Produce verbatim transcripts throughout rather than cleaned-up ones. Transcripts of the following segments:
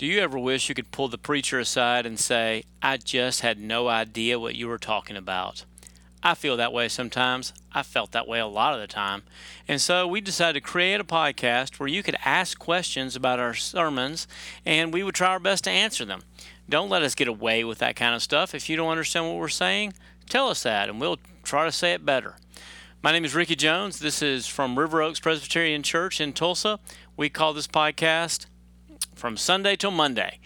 Do you ever wish you could pull the preacher aside and say, I just had no idea what you were talking about? I feel that way sometimes. I felt that way a lot of the time. And so we decided to create a podcast where you could ask questions about our sermons, and we would try our best to answer them. Don't let us get away with that kind of stuff. If you don't understand what we're saying, tell us that, and we'll try to say it better. My name is Ricky Jones. This is from River Oaks Presbyterian Church in Tulsa. We call this podcast From Sunday Till Monday,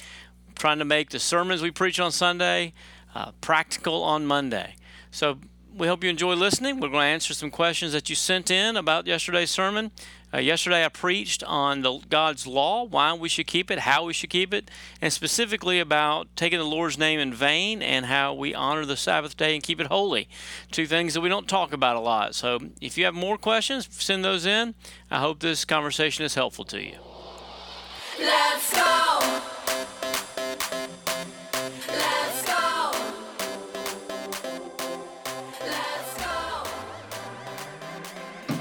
I'm trying to make the sermons we preach on Sunday uh, practical on Monday. So we hope you enjoy listening. We're going to answer some questions that you sent in about yesterday's sermon. Uh, yesterday I preached on the, God's law, why we should keep it, how we should keep it, and specifically about taking the Lord's name in vain and how we honor the Sabbath day and keep it holy. Two things that we don't talk about a lot. So if you have more questions, send those in. I hope this conversation is helpful to you. Let's go!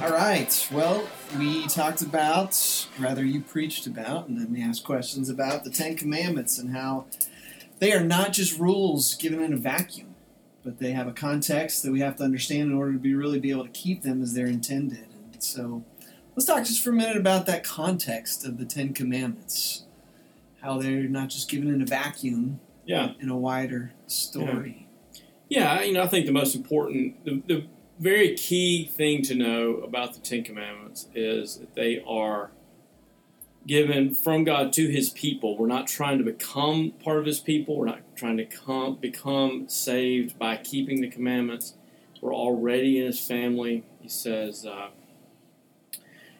All right, well, we talked about, rather you preached about, and then we asked questions about the Ten Commandments and how they are not just rules given in a vacuum, but they have a context that we have to understand in order to be really be able to keep them as they're intended. And so let's talk just for a minute about that context of the Ten Commandments, how they're not just given in a vacuum, yeah, in a wider story. Yeah, yeah, you know, I think the most important, the, the very key thing to know about the Ten Commandments is that they are given from God to His people. We're not trying to become part of His people. We're not trying to come, become saved by keeping the commandments. We're already in His family. He says, uh,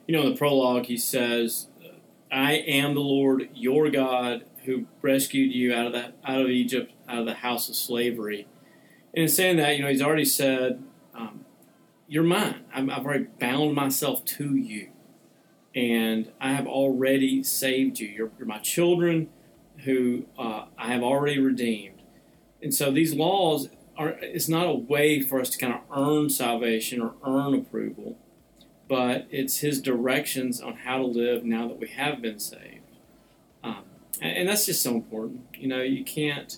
you know, in the prologue, He says, I am the Lord, your God, who rescued you out of that, out of Egypt, out of the house of slavery. And in saying that, you know, He's already said, Um, you're mine. I'm, I've already bound myself to you, and I have already saved you. You're, you're my children, who uh, I have already redeemed. And so these laws are. It's not a way for us to kind of earn salvation or earn approval, but it's His directions on how to live now that we have been saved. Um, and, and that's just so important. You know, you can't.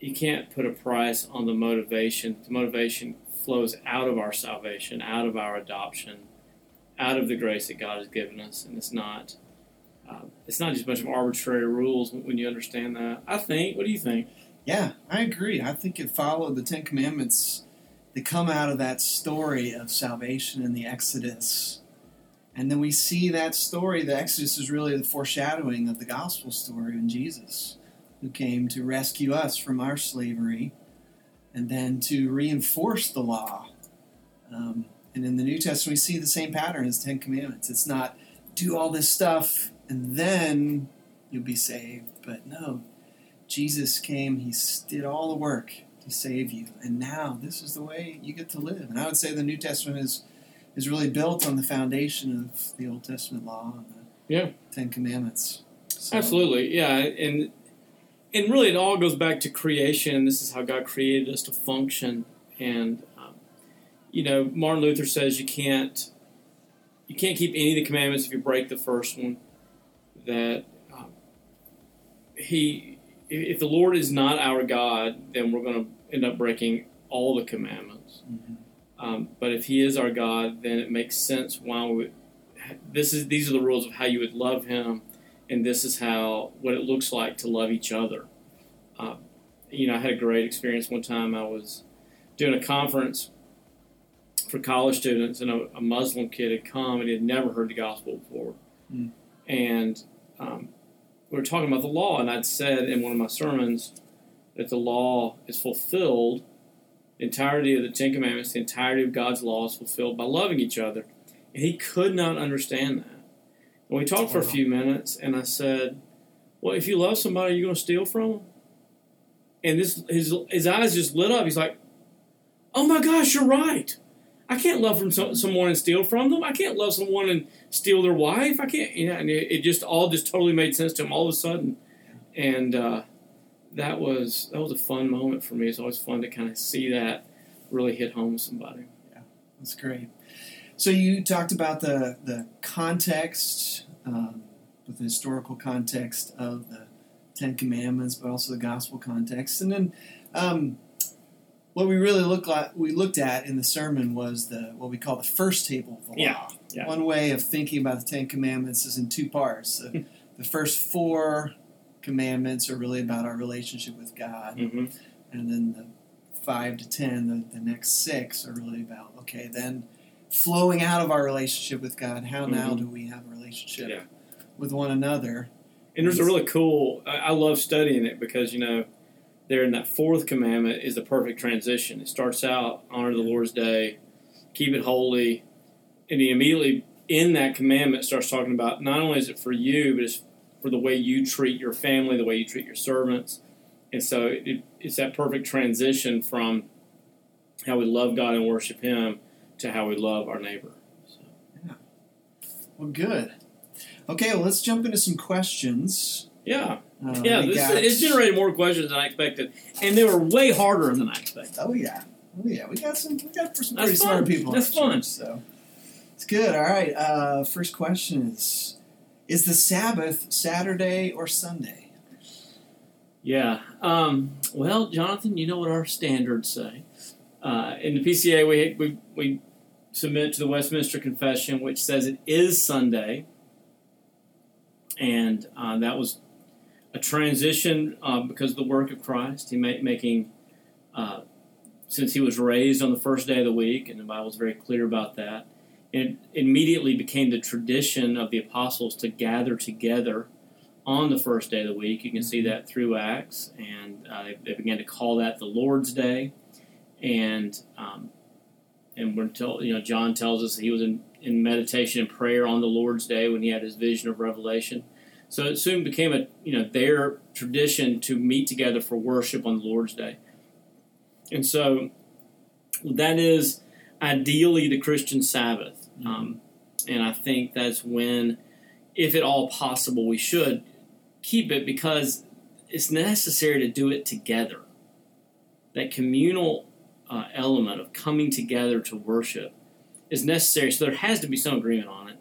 You can't put a price on the motivation. The motivation flows out of our salvation, out of our adoption, out of the grace that God has given us. And it's not uh, it's not just a bunch of arbitrary rules when you understand that. I think. What do you think? Yeah, I agree. I think it followed the Ten Commandments that come out of that story of salvation in the Exodus. And then we see that story. The Exodus is really the foreshadowing of the gospel story in Jesus, who came to rescue us from our slavery and then to reinforce the law. Um, and in the New Testament, we see the same pattern as Ten Commandments. It's not do all this stuff and then you'll be saved. But no, Jesus came, He did all the work to save you. And now this is the way you get to live. And I would say the New Testament is, is really built on the foundation of the Old Testament law and the yeah. Ten Commandments. So, absolutely, yeah. And And really, it all goes back to creation. This is how God created us to function. And um, you know, Martin Luther says you can't you can't keep any of the commandments if you break the first one. That um, he, if the Lord is not our God, then we're going to end up breaking all the commandments. Mm-hmm. Um, but if He is our God, then it makes sense why we. This is these are the rules of how you would love Him. And this is how, what it looks like to love each other. Uh, you know, I had a great experience one time. I was doing a conference for college students, and a, a Muslim kid had come, and he had never heard the gospel before. Mm. And um, we were talking about the law, and I'd said in one of my sermons that the law is fulfilled, the entirety of the Ten Commandments, the entirety of God's law is fulfilled by loving each other. And he could not understand that. And we talked for a few minutes, and I said, well, if you love somebody, you're going to steal from them? And this, his his eyes just lit up. He's like, oh, my gosh, you're right. I can't love from some, someone and steal from them. I can't love someone and steal their wife. I can't. You know, and it, it just all just totally made sense to him all of a sudden. And uh, that was that was a fun moment for me. It's always fun to kind of see that really hit home with somebody. Yeah, that's great. So you talked about the, the context, um, with the historical context of the Ten Commandments, but also the gospel context. And then um, what we really look like, we looked at in the sermon was the what we call the first table of the yeah, law. Yeah. One way of thinking about the Ten Commandments is in two parts. So the first four commandments are really about our relationship with God. Mm-hmm. And then the five to ten, the, the next six are really about, okay, then flowing out of our relationship with God, how mm-hmm. now do we have a relationship yeah. with one another? And there's a really cool, I love studying it because, you know, there in that fourth commandment is the perfect transition. It starts out, honor the Lord's day, keep it holy. And he immediately in that commandment starts talking about not only is it for you, but it's for the way you treat your family, the way you treat your servants. And so it, it's that perfect transition from how we love God and worship him to how we love our neighbor. So. Yeah. Well, good. Okay, well, let's jump into some questions. Yeah. Uh, yeah, this got... is, it's generated more questions than I expected, and they were way harder than I expected. Oh, yeah. Oh, yeah. We got some, we got some pretty smart people. That's fun. So it's good. All right. Uh, first question is, is the Sabbath Saturday or Sunday? Yeah. Um, well, Jonathan, you know what our standards say. Uh, in the P C A, we, we, we submit to the Westminster Confession, which says it is Sunday. And uh, that was a transition uh, because of the work of Christ. He made making, uh, since he was raised on the first day of the week, and the Bible is very clear about that, it immediately became the tradition of the apostles to gather together on the first day of the week. You can see that through Acts, and uh, they began to call that the Lord's Day. And um, and we're told, you know, John tells us that he was in. in meditation and prayer on the Lord's Day when he had his vision of Revelation. So it soon became a you know their tradition to meet together for worship on the Lord's Day. And so that is ideally the Christian Sabbath. Mm-hmm. Um, and I think that's when, if at all possible, we should keep it because it's necessary to do it together. That communal uh, element of coming together to worship is necessary, so there has to be some agreement on it,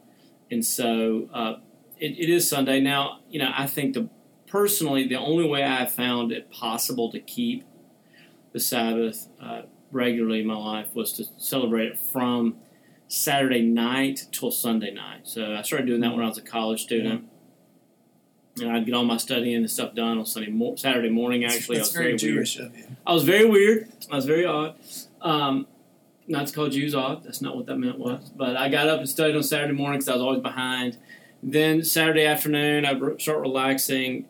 and so uh, it, it is Sunday. Now, you know, I think the personally the only way I've found it possible to keep the Sabbath uh, regularly in my life was to celebrate it from Saturday night till Sunday night. So I started doing that when I was a college student, yeah. and I'd get all my studying and stuff done on Sunday mo- Saturday morning. Actually, that's I was very, very Jewish weird. Of you. I was very weird. I was very odd. Um, Not to call Jews off. That's not what that meant was. But I got up and studied on Saturday morning because I was always behind. Then Saturday afternoon, I'd start relaxing,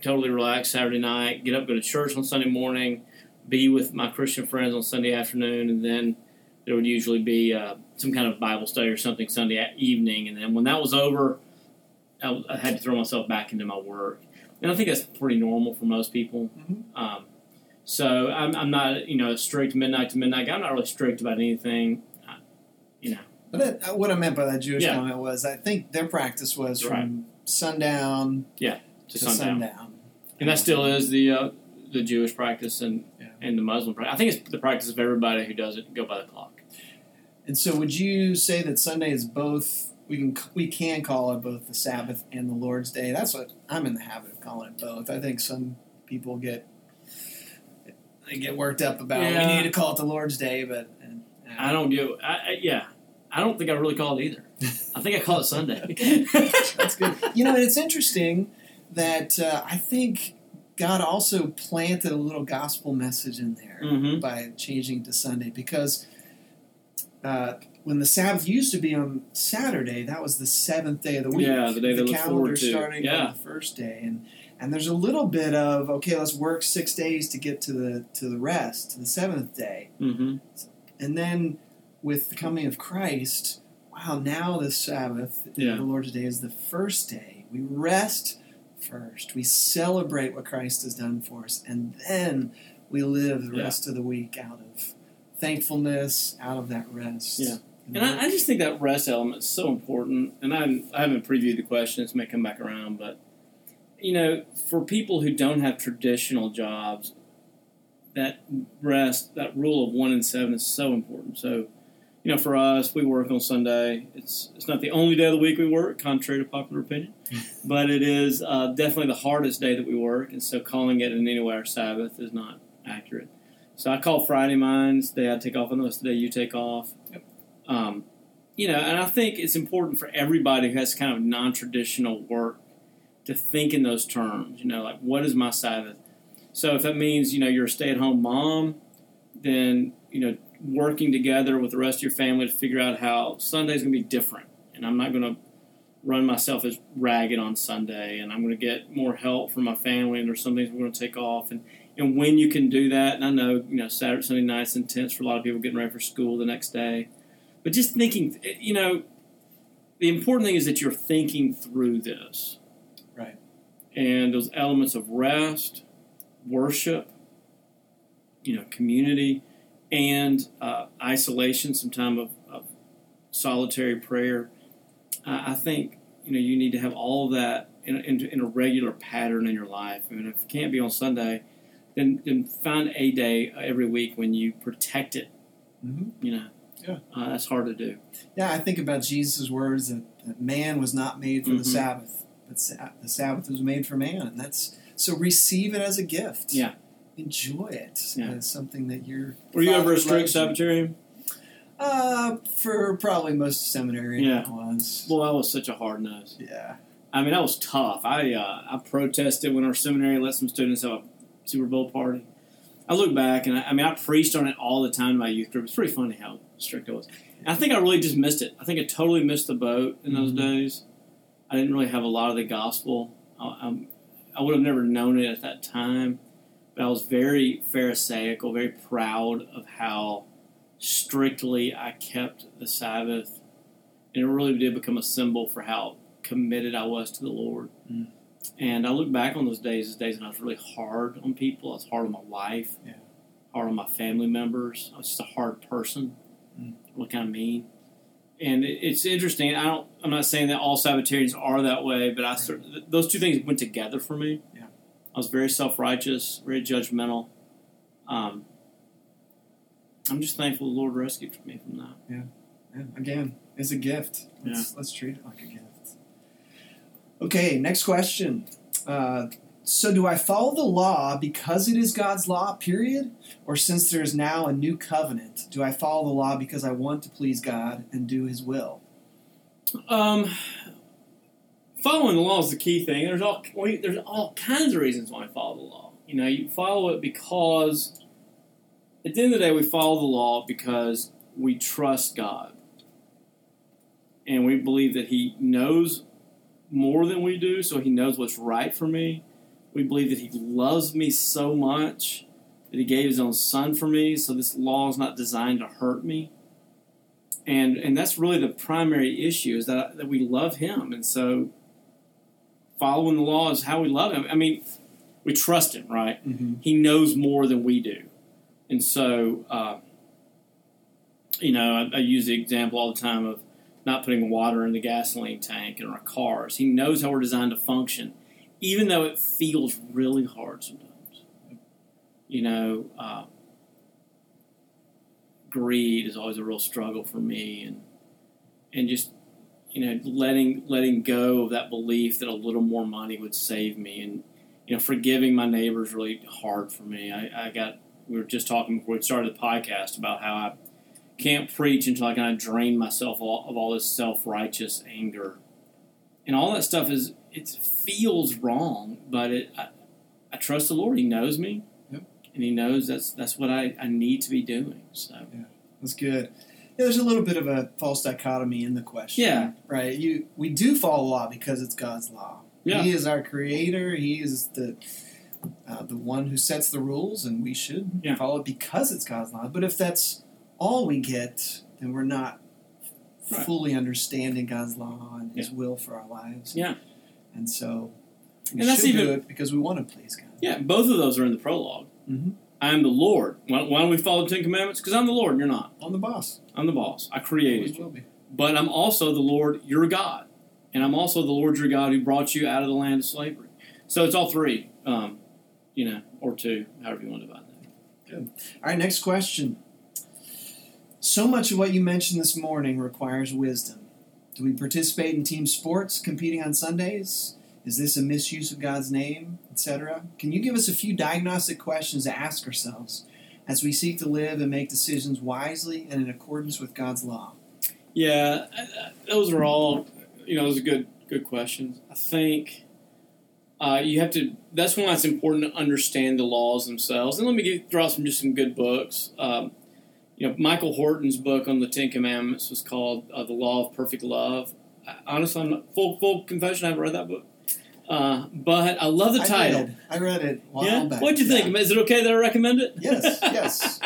totally relax Saturday night, get up, go to church on Sunday morning, be with my Christian friends on Sunday afternoon, and then there would usually be uh, some kind of Bible study or something Sunday evening. And then when that was over, I, w- I had to throw myself back into my work. And I think that's pretty normal for most people. Mm-hmm. Um So I'm, I'm not, you know, strict midnight to midnight. I'm not really strict about anything, I, you know. But that, what I meant by that Jewish yeah. comment was, I think their practice was right. from sundown yeah, to, to sundown. sundown, and that still is the uh, the Jewish practice and yeah. and the Muslim practice. I think it's the practice of everybody who does it go by the clock. And so, would you say that Sunday is both? We can we can call it both the Sabbath and the Lord's Day. That's what I'm in the habit of calling it both. I think some people get. They get worked up about. Yeah. We need to call it the Lord's Day, but and, and I don't do. I, I, yeah, I don't think I really call it either. I think I call it Sunday. That's good. You know, and it's interesting that uh, I think God also planted a little gospel message in there mm-hmm. by changing it to Sunday, because uh, when the Sabbath used to be on Saturday, that was the seventh day of the week. Yeah, the day the they calendar look forward to. Starting yeah. on the first day and. And there's a little bit of, okay, let's work six days to get to the to the rest, to the seventh day. Mm-hmm. And then with the coming of Christ, wow, now this Sabbath, yeah. the Lord's Day is the first day. We rest first. We celebrate what Christ has done for us. And then we live the yeah. rest of the week out of thankfulness, out of that rest. Yeah. And, and I, I just think that rest element is so important. And I'm, I haven't previewed the question. It may come back around, but... You know, for people who don't have traditional jobs, that rest, that rule of one and seven is so important. So you know, for us, we work on Sunday. It's it's not the only day of the week we work, contrary to popular opinion, but it is uh, definitely the hardest day that we work, and so calling it in any way our Sabbath is not accurate. So I call Friday mine. It's the day I take off. I know it's the day you take off. Yep. Um, you know, and I think it's important for everybody who has kind of non-traditional work to think in those terms. You know, like, what is my Sabbath? So if that means, you know, you're a stay-at-home mom, then, you know, working together with the rest of your family to figure out how Sunday's going to be different. And I'm not going to run myself as ragged on Sunday. And I'm going to get more help from my family. And there's some things we're going to take off. And, and when you can do that, and I know, you know, Saturday, Sunday night's intense for a lot of people getting ready for school the next day. But just thinking, you know, the important thing is that you're thinking through this. Right. And those elements of rest, worship, you know, community, and uh, isolation, some time of, of solitary prayer. Uh, I think, you know, you need to have all of that in, in, in a regular pattern in your life. I mean, if it can't be on Sunday, then, then find a day every week when you protect it, mm-hmm. you know. Yeah. Uh, that's hard to do. Yeah, I think about Jesus' words that, that man was not made for mm-hmm. the Sabbath, but sa- the Sabbath was made for man. And that's so receive it as a gift. Yeah. Enjoy it yeah. as something that you're... Were you ever a strict Sabbatarian? Uh, for probably most of seminary. Yeah. Was. Well, I was such a hard nose. Yeah. I mean, I was tough. I uh, I protested when our seminary let some students have a Super Bowl party. I look back, and I, I mean, I preached on it all the time in my youth group. It's pretty funny how strict I was. And I think I really just missed it. I think I totally missed the boat in those mm-hmm. days. I didn't really have a lot of the gospel. I, I, I would have never known it at that time. But I was very pharisaical, very proud of how strictly I kept the Sabbath. And it really did become a symbol for how committed I was to the Lord. Mm. And I look back on those days as days when I was really hard on people. I was hard on my wife, yeah. hard on my family members. I was just a hard person. Mm. What kind of mean? And it, it's interesting. I don't. I'm not saying that all Sabbatarians are that way, but I right. sort of, those two things went together for me. Yeah. I was very self-righteous, very judgmental. Um, I'm just thankful the Lord rescued me from that. Yeah. yeah. Again, it's a gift. Let's, yeah. let's treat it like a gift. Okay. Next question. Uh, so, do I follow the law because it is God's law? Period. Or since there is now a new covenant, do I follow the law because I want to please God and do His will? Um. Following the law is the key thing. There's all there's all kinds of reasons why I follow the law. You know, you follow it because at the end of the day, we follow the law because we trust God. And we believe that He knows more than we do, so He knows what's right for me. We believe that He loves me so much that He gave His own Son for me, so this law is not designed to hurt me. And and that's really the primary issue, is that, that we love Him. And so... following the law is how we love Him. I mean, we trust Him, right? Mm-hmm. He knows more than we do. And so, uh, you know, I, I use the example all the time of not putting water in the gasoline tank in our cars. He knows how we're designed to function, even though it feels really hard sometimes. You know, uh, greed is always a real struggle for me, and and just... you know, letting letting go of that belief that a little more money would save me, and you know, forgiving my neighbor is really hard for me. I, I got we were just talking before we started the podcast about how I can't preach until I kind of drain myself all, of all this self-righteous anger, and all that stuff is it feels wrong, but it I, I trust the Lord. He knows me, yep. and He knows that's that's what I, I need to be doing. So yeah, that's good. Yeah, there's a little bit of a false dichotomy in the question. Yeah. Right? You, we do follow the law because it's God's law. Yeah. He is our creator. He is the uh, the one who sets the rules, and we should yeah. follow it because it's God's law. But if that's all we get, then we're not right. fully understanding God's law and His yeah. will for our lives. Yeah. And so we and should even, do it because we want to please God. Yeah, both of those are in the prologue. Mm-hmm. I am the Lord. Why, why don't we follow the Ten Commandments? Because I'm the Lord and you're not. I'm the boss. I'm the boss. I created you. Be. But I'm also the Lord your God. And I'm also the Lord your God who brought you out of the land of slavery. So it's all three, um, you know, or two, however you want to divide that. Good. All right, next question. So much of what you mentioned this morning requires wisdom. Do we participate in team sports, competing on Sundays? Is this a misuse of God's name, et cetera? Can you give us a few diagnostic questions to ask ourselves as we seek to live and make decisions wisely and in accordance with God's law? Yeah, those are all, you know, those are good, good questions. I think uh, you have to, that's why it's important to understand the laws themselves. And let me give, throw out some, just some good books. Um, you know, Michael Horton's book on the Ten Commandments was called uh, The Law of Perfect Love. I, honestly, I'm not, full, full confession, I haven't read that book. Uh, but I love the I title. Read I read it. Well, yeah? Back. What'd you think? Yeah. Is it okay that I recommend it? Yes, yes.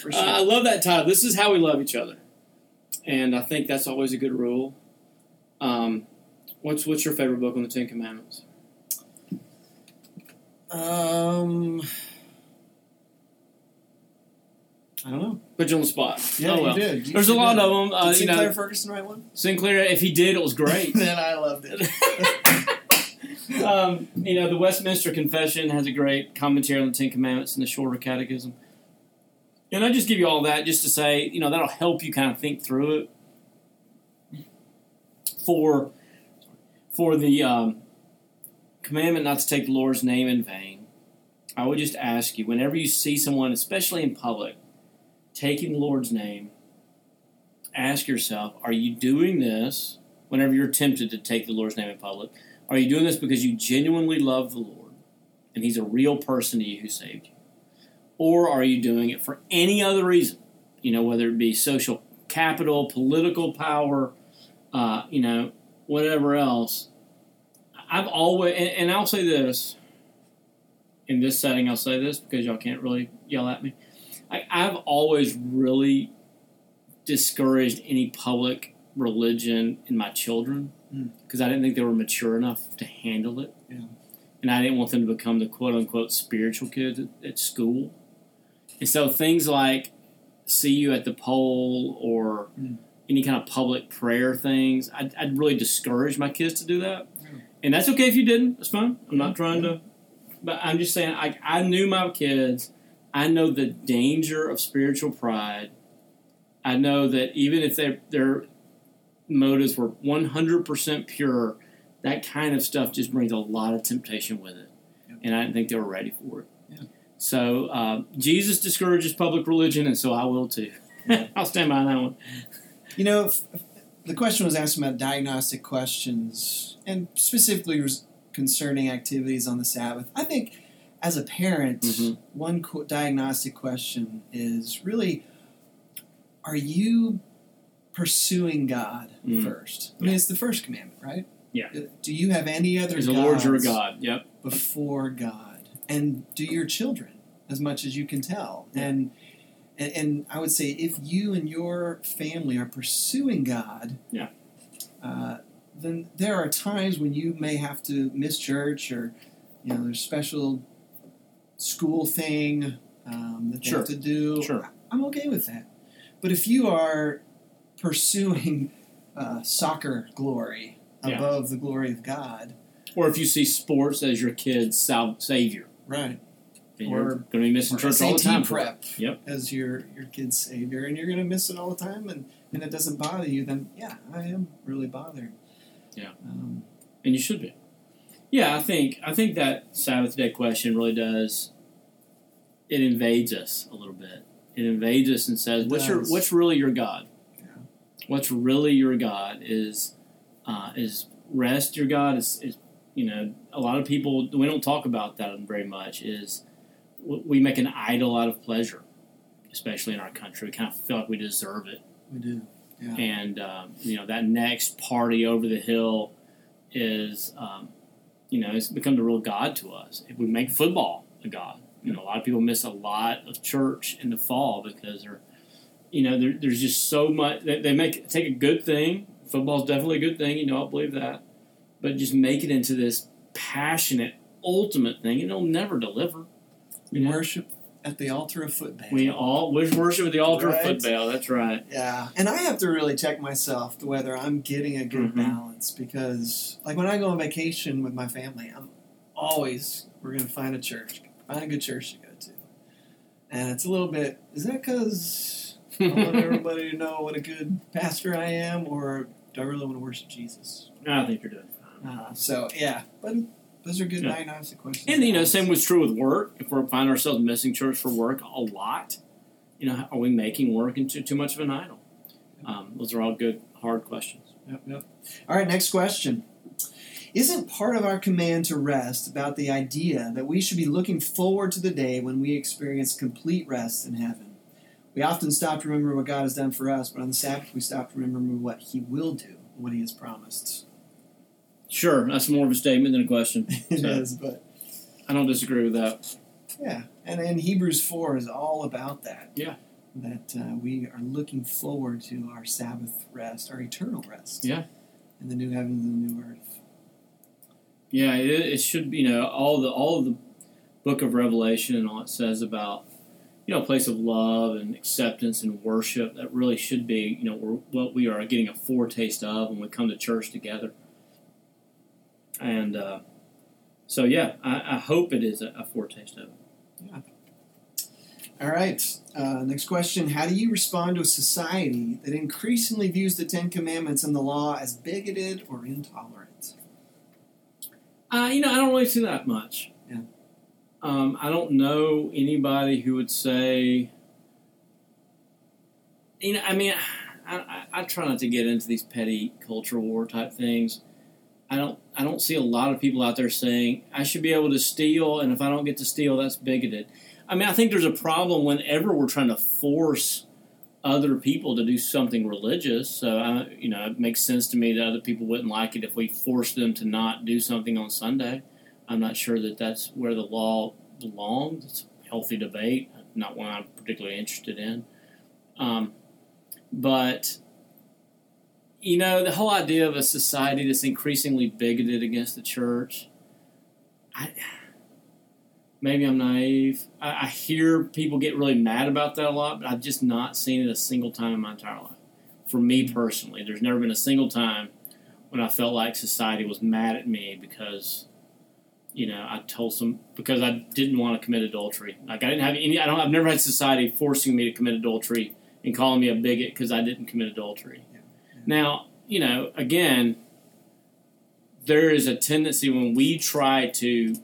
Sure. uh, I love that title. This is how we love each other, and I think that's always a good rule. Um, what's what's your favorite book on the Ten Commandments? Um, I don't know. Put you on the spot. Yeah, oh, well. you did. You There's a lot of them. Uh, did Sinclair you know, Ferguson write one? Sinclair. If he did, it was great. Then I loved it. Um, you know, the Westminster Confession has a great commentary on the Ten Commandments and the Shorter Catechism. And I just give you all that just to say, you know, that'll help you kind of think through it. For for the um, commandment not to take the Lord's name in vain, I would just ask you, whenever you see someone, especially in public, taking the Lord's name, ask yourself, are you doing this whenever you're tempted to take the Lord's name in public? Are you doing this because you genuinely love the Lord and he's a real person to you who saved you? Or are you doing it for any other reason? You know, whether it be social capital, political power, uh, you know, whatever else. I've always, and, and I'll say this, in this setting I'll say this because y'all can't really yell at me. I, I've always really discouraged any public religion in my children. Because I didn't think they were mature enough to handle it. Yeah. And I didn't want them to become the quote-unquote spiritual kids at, at school. And so things like see you at the poll or mm. any kind of public prayer things, I'd, I'd really discourage my kids to do that. Yeah. And that's okay if you didn't. That's fine. I'm not trying yeah. to. But I'm just saying I, I knew my kids. I know the danger of spiritual pride. I know that even if they're, they're motives were one hundred percent pure, that kind of stuff just brings a lot of temptation with it. Yep. And I didn't think they were ready for it. Yeah. So uh, Jesus discourages public religion, and so I will too. Yeah. I'll stand by that one. You know, if, if the question was asked about diagnostic questions, and specifically concerning activities on the Sabbath. I think as a parent, mm-hmm. one co- diagnostic question is really, are you pursuing God mm. first. I mean, yeah. it's the first commandment, right? Yeah. Do you have any other gods the Lord your God. Yep. before God? And do your children, as much as you can tell. Yeah. And, and and I would say if you and your family are pursuing God, yeah. uh, then there are times when you may have to miss church or, you know, there's special school thing um, that you sure. have to do. Sure. I'm okay with that. But if you are pursuing uh, soccer glory above yeah. the glory of God. Or if you see sports as your kid's sal- savior. Right. Then or you're going to be missing church all the time. Prep yep. as your, your kid's savior, and you're going to miss it all the time, and, and it doesn't bother you, then, yeah, I am really bothered. Yeah. Um, and you should be. Yeah, I think I think that Sabbath day question really does, it invades us a little bit. It invades us and says, what's your what's really your God? What's really your God is uh, is rest. Your God is, is, you know, a lot of people, we don't talk about that very much, is we make an idol out of pleasure, especially in our country. We kind of feel like we deserve it. We do, yeah. And, um, you know, that next party over the hill is, um, you know, it's become the real God to us. We make football a God. You know, a lot of people miss a lot of church in the fall because they're, you know, there, there's just so much. They, they make take a good thing. Football's definitely a good thing. You know, I believe that. But just make it into this passionate, ultimate thing, and it'll never deliver. We know? Worship at the altar of football. We all wish worship at the altar right? of football. That's right. Yeah. And I have to really check myself to whether I'm getting a good mm-hmm. balance. Because, like, when I go on vacation with my family, I'm always, we're going to find a church. Find a good church to go to. And it's a little bit, is that because I want everybody to know what a good pastor I am, or do I really want to worship Jesus? I think you're doing fine. Uh, so, yeah. But those are good yeah. diagnostic questions. And, you know, same was true with work. If we find ourselves missing church for work a lot, you know, are we making work into too much of an idol? Um, those are all good, hard questions. Yep, yep. All right, next question. Isn't part of our command to rest about the idea that we should be looking forward to the day when we experience complete rest in heaven? We often stop to remember what God has done for us, but on the Sabbath we stop to remember what He will do, what He has promised. Sure, that's more of a statement than a question. It so is, but... I don't disagree with that. Yeah, and, and Hebrews four is all about that. Yeah. That uh, we are looking forward to our Sabbath rest, our eternal rest. Yeah. In the new heavens and the new earth. Yeah, it, it should be, you know, all the all of the book of Revelation and all it says about, you know, a place of love and acceptance and worship, that really should be, you know, we're, what we are getting a foretaste of when we come to church together. And uh, so, yeah, I, I hope it is a, a foretaste of it. Yeah. All right, uh, next question. How do you respond to a society that increasingly views the Ten Commandments and the law as bigoted or intolerant? Uh, you know, I don't really see that much. Yeah. Um, I don't know anybody who would say, you know, I mean, I, I, I try not to get into these petty culture war type things. I don't, I don't see a lot of people out there saying, I should be able to steal, and if I don't get to steal, that's bigoted. I mean, I think there's a problem whenever we're trying to force other people to do something religious. So, I, you know, it makes sense to me that other people wouldn't like it if we forced them to not do something on Sunday. I'm not sure that that's where the law belongs. It's a healthy debate, not one I'm particularly interested in. Um, but, you know, the whole idea of a society that's increasingly bigoted against the church, I... Maybe I'm naive. I, I hear people get really mad about that a lot, but I've just not seen it a single time in my entire life. For me personally, there's never been a single time when I felt like society was mad at me because, you know, I told some because I didn't want to commit adultery. Like I didn't have any. I don't. I've never had society forcing me to commit adultery and calling me a bigot because I didn't commit adultery. Yeah. Yeah. Now, you know, again, there is a tendency when we try to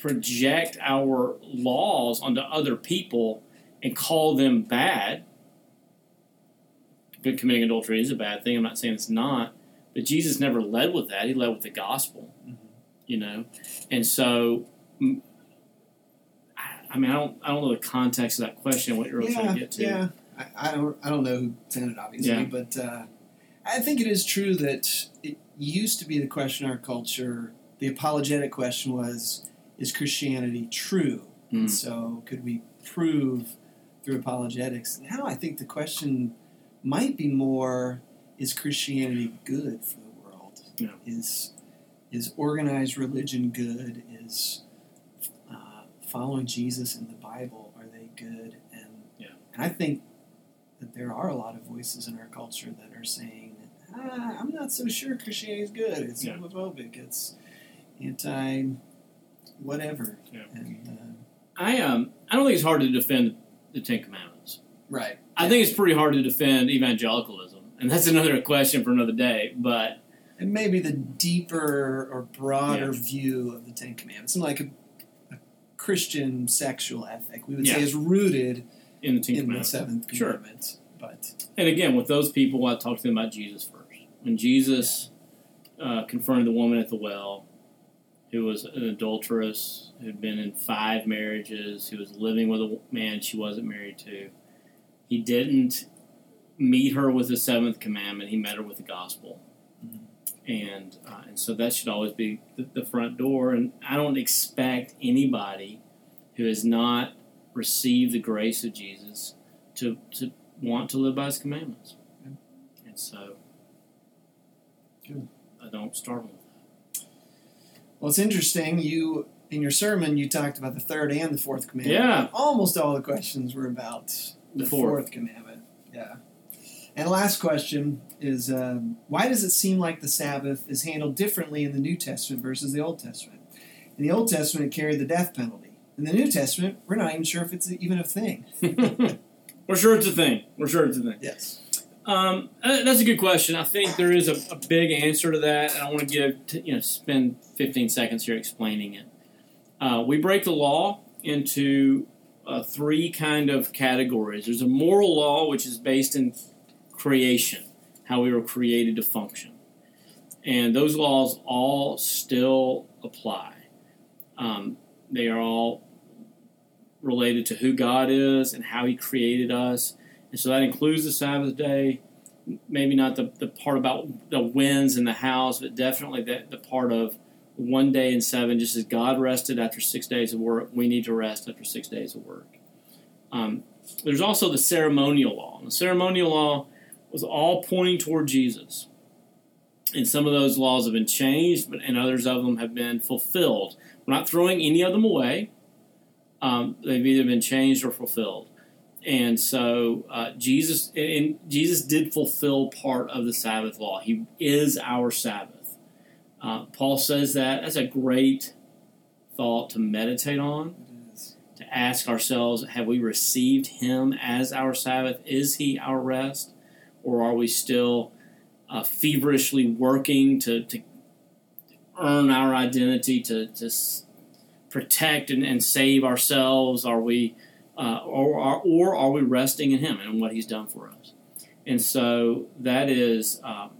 project our laws onto other people and call them bad. But committing adultery is a bad thing. I'm not saying it's not. But Jesus never led with that. He led with the gospel, mm-hmm. you know. And so, I mean, I don't, I don't know the context of that question. What you're yeah, trying to get to? Yeah, I, I don't, I don't know who sent it, obviously. Yeah. But uh, I think it is true that it used to be the question in our culture. The apologetic question was, is Christianity true? Mm. So could we prove through apologetics? Now I think the question might be more, is Christianity good for the world? Yeah. Is is organized religion good? Is uh, following Jesus and the Bible, are they good? And, yeah. and I think that there are a lot of voices in our culture that are saying, ah, I'm not so sure Christianity is good. It's yeah. homophobic. It's anti... whatever. Yeah. And, uh, I um I don't think it's hard to defend the Ten Commandments. Right. I yeah. think it's pretty hard to defend evangelicalism, and that's another question for another day. But and maybe the deeper or broader yeah. view of the Ten Commandments, like a, a Christian sexual ethic, we would yeah. say is rooted in the Ten in Commandments. The seventh commandment. Sure. But and again, with those people, I talked to them about Jesus first. When Jesus yeah. uh, confronted the woman at the well, who was an adulteress, who had been in five marriages, who was living with a man she wasn't married to. He didn't meet her with the seventh commandment. He met her with the gospel. Mm-hmm. And uh, and so that should always be the, the front door. And I don't expect anybody who has not received the grace of Jesus to, to want to live by his commandments. Okay. And so Good. I don't start with Well, it's interesting. You in your sermon, you talked about the third and the fourth commandment. Yeah. Almost all the questions were about the, the fourth. fourth commandment. Yeah. And last question is, um, why does it seem like the Sabbath is handled differently in the New Testament versus the Old Testament? In the Old Testament, it carried the death penalty. In the New Testament, we're not even sure if it's even a thing. We're sure it's a thing. We're sure it's a thing. Yes. Um, that's a good question. I think there is a, a big answer to that, and I want to give t- you know spend fifteen seconds here explaining it. Uh, we break the law into uh, three kind of categories. There's a moral law, which is based in creation, how we were created to function, and those laws all still apply. Um, they are all related to who God is and how He created us. And so that includes the Sabbath day, maybe not the, the part about the winds and the hows, but definitely the, the part of one day in seven, just as God rested after six days of work, we need to rest after six days of work. Um, there's also the ceremonial law. And the ceremonial law was all pointing toward Jesus. And some of those laws have been changed, but and others of them have been fulfilled. We're not throwing any of them away. Um, they've either been changed or fulfilled. And so uh, Jesus and Jesus did fulfill part of the Sabbath law. He is our Sabbath. Uh, Paul says that. That's a great thought to meditate on, to ask ourselves, have we received Him as our Sabbath? Is He our rest? Or are we still uh, feverishly working to, to earn our identity, to, to protect and, and save ourselves? Are we... Uh, or, are, or are we resting in Him and what He's done for us? And so that is, um,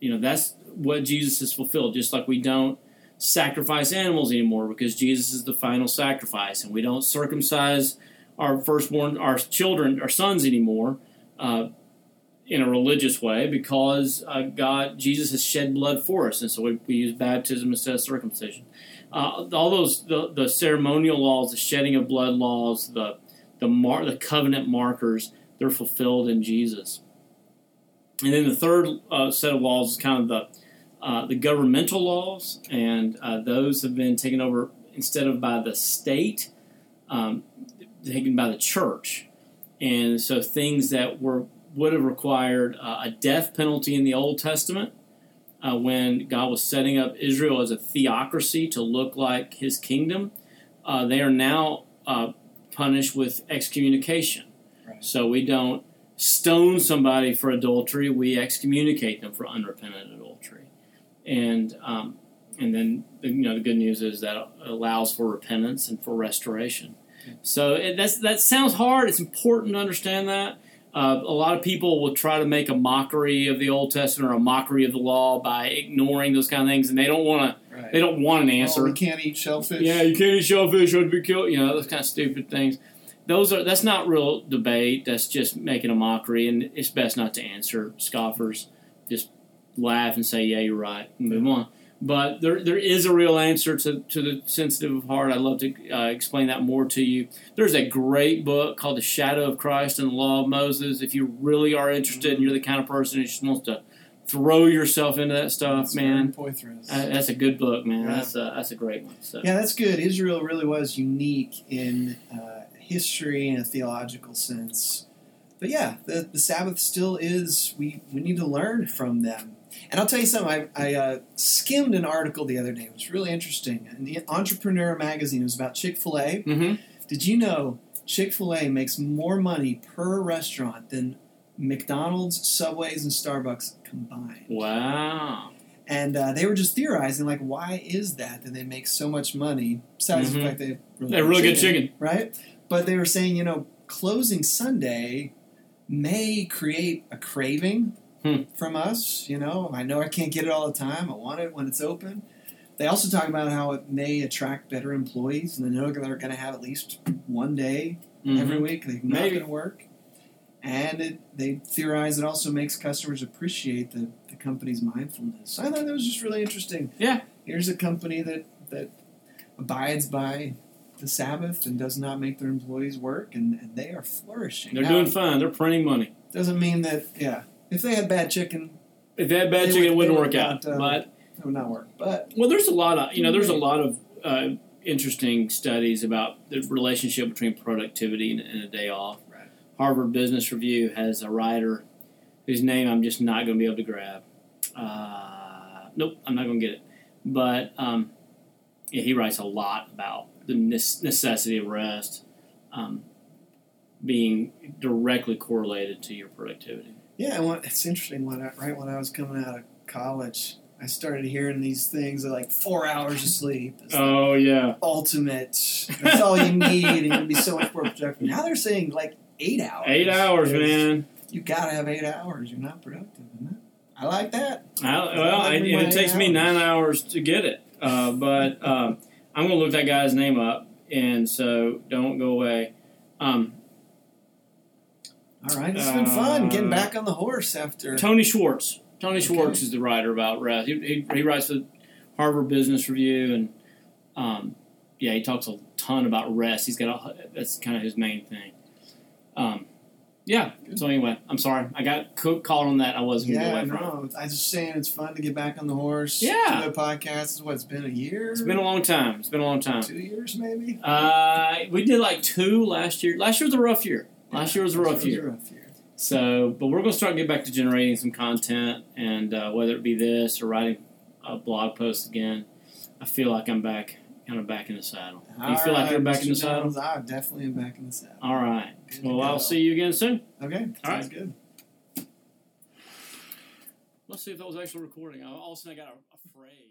you know, that's what Jesus has fulfilled. Just like we don't sacrifice animals anymore because Jesus is the final sacrifice, and we don't circumcise our firstborn, our children, our sons anymore uh, in a religious way because uh, God, Jesus has shed blood for us, and so we, we use baptism instead of circumcision. Uh, all those the, the ceremonial laws, the shedding of blood laws, the The, mar- the covenant markers, they're fulfilled in Jesus. And then the third uh, set of laws is kind of the uh, the governmental laws, and uh, those have been taken over instead of by the state, um, taken by the church. And so things that were would have required uh, a death penalty in the Old Testament uh, when God was setting up Israel as a theocracy to look like His kingdom, uh, they are now Uh, punished with excommunication. Right. So we don't stone somebody for adultery, we excommunicate them for unrepentant adultery. And um, and then, you know, the good news is that allows for repentance and for restoration. Okay. So it, that's that sounds hard. It's important to understand that. Uh, a lot of people will try to make a mockery of the Old Testament or a mockery of the law by ignoring those kind of things, and they don't want to They don't want an answer. Oh, you can't eat shellfish. Yeah, you can't eat shellfish or be killed. You know, those kind of stupid things. Those are that's not real debate. That's just making a mockery, and it's best not to answer. Scoffers just laugh and say, "Yeah, you're right," and move on. But there there is a real answer to, to the sensitive of heart. I'd love to uh, explain that more to you. There's a great book called The Shadow of Christ and the Law of Moses. If you really are interested, and you're the kind of person who just wants to throw yourself into that stuff, that's man. I, that's a good book, man. Yeah. That's a, that's a great one. So. Yeah, that's good. Israel really was unique in uh, history and a theological sense. But yeah, the, the Sabbath still is. We, we need to learn from them. And I'll tell you something. I, I uh, skimmed an article the other day. It was really interesting. In the Entrepreneur magazine, it was about Chick-fil-A. Mm-hmm. Did you know Chick-fil-A makes more money per restaurant than McDonald's, Subways, and Starbucks combined? Wow. And uh, they were just theorizing, like, why is that that they make so much money? Besides mm-hmm. the fact they have really, they good, really chicken, good chicken. Right? But they were saying, you know, closing Sunday may create a craving hmm. from us. You know, I know I can't get it all the time. I want it when it's open. They also talk about how it may attract better employees, and they know they're going to have at least one day mm-hmm. every week they're not going to work. And it, they theorize it also makes customers appreciate the, the company's mindfulness. So I thought that was just really interesting. Yeah. Here's a company that, that abides by the Sabbath and does not make their employees work, and, and they are flourishing. They're now, doing fine. They're printing money. Doesn't mean that, yeah. If they had bad chicken. If they had bad they chicken, would, it wouldn't work out. Not, um, but it would not work. But Well, there's a lot of, you know, there's a lot of uh, interesting studies about the relationship between productivity and, and a day off. Harvard Business Review has a writer whose name I'm just not going to be able to grab. Uh, nope, I'm not going to get it. But um, yeah, he writes a lot about the necessity of rest. Um, being directly correlated to your productivity. Yeah, well, it's interesting. When I, right when I was coming out of college, I started hearing these things like four hours of sleep. Oh, like yeah. Ultimate. That's all you need, and you'll be so much more productive. Now they're saying like eight hours. Eight hours, man. You got to have eight hours. You're not productive, isn't it? I like that. I, well, I, it takes hours. me nine hours to get it. Uh, but uh, I'm going to look that guy's name up, and so don't go away. Um, All right, it's been uh, fun getting back on the horse after... Tony Schwartz. Tony Schwartz okay. is the writer about rest. He, he, he writes the Harvard Business Review, and um, yeah, he talks a ton about rest. He's got a, that's kind of his main thing. Um, yeah, Good. So anyway, I'm sorry. I got caught on that. I wasn't yeah, going to get away from it. I was just saying it's fun to get back on the horse. Yeah. Do a podcast. It's what, it's been a year? It's been a long time. It's been a long time. Two years, maybe? Uh, we did like two last year. Last year was a rough year. Last year was a rough year. rough year. So, but we're going to start getting back to generating some content, and uh, whether it be this or writing a blog post again, I feel like I'm back, kind of back in the saddle. Do you All feel right, like you're back Mister in the Jones, saddle? I definitely am back in the saddle. All right. Good well, I'll see you again soon. Okay. All Sounds right. good. Let's see if that was actually recording. All of a sudden, I got afraid.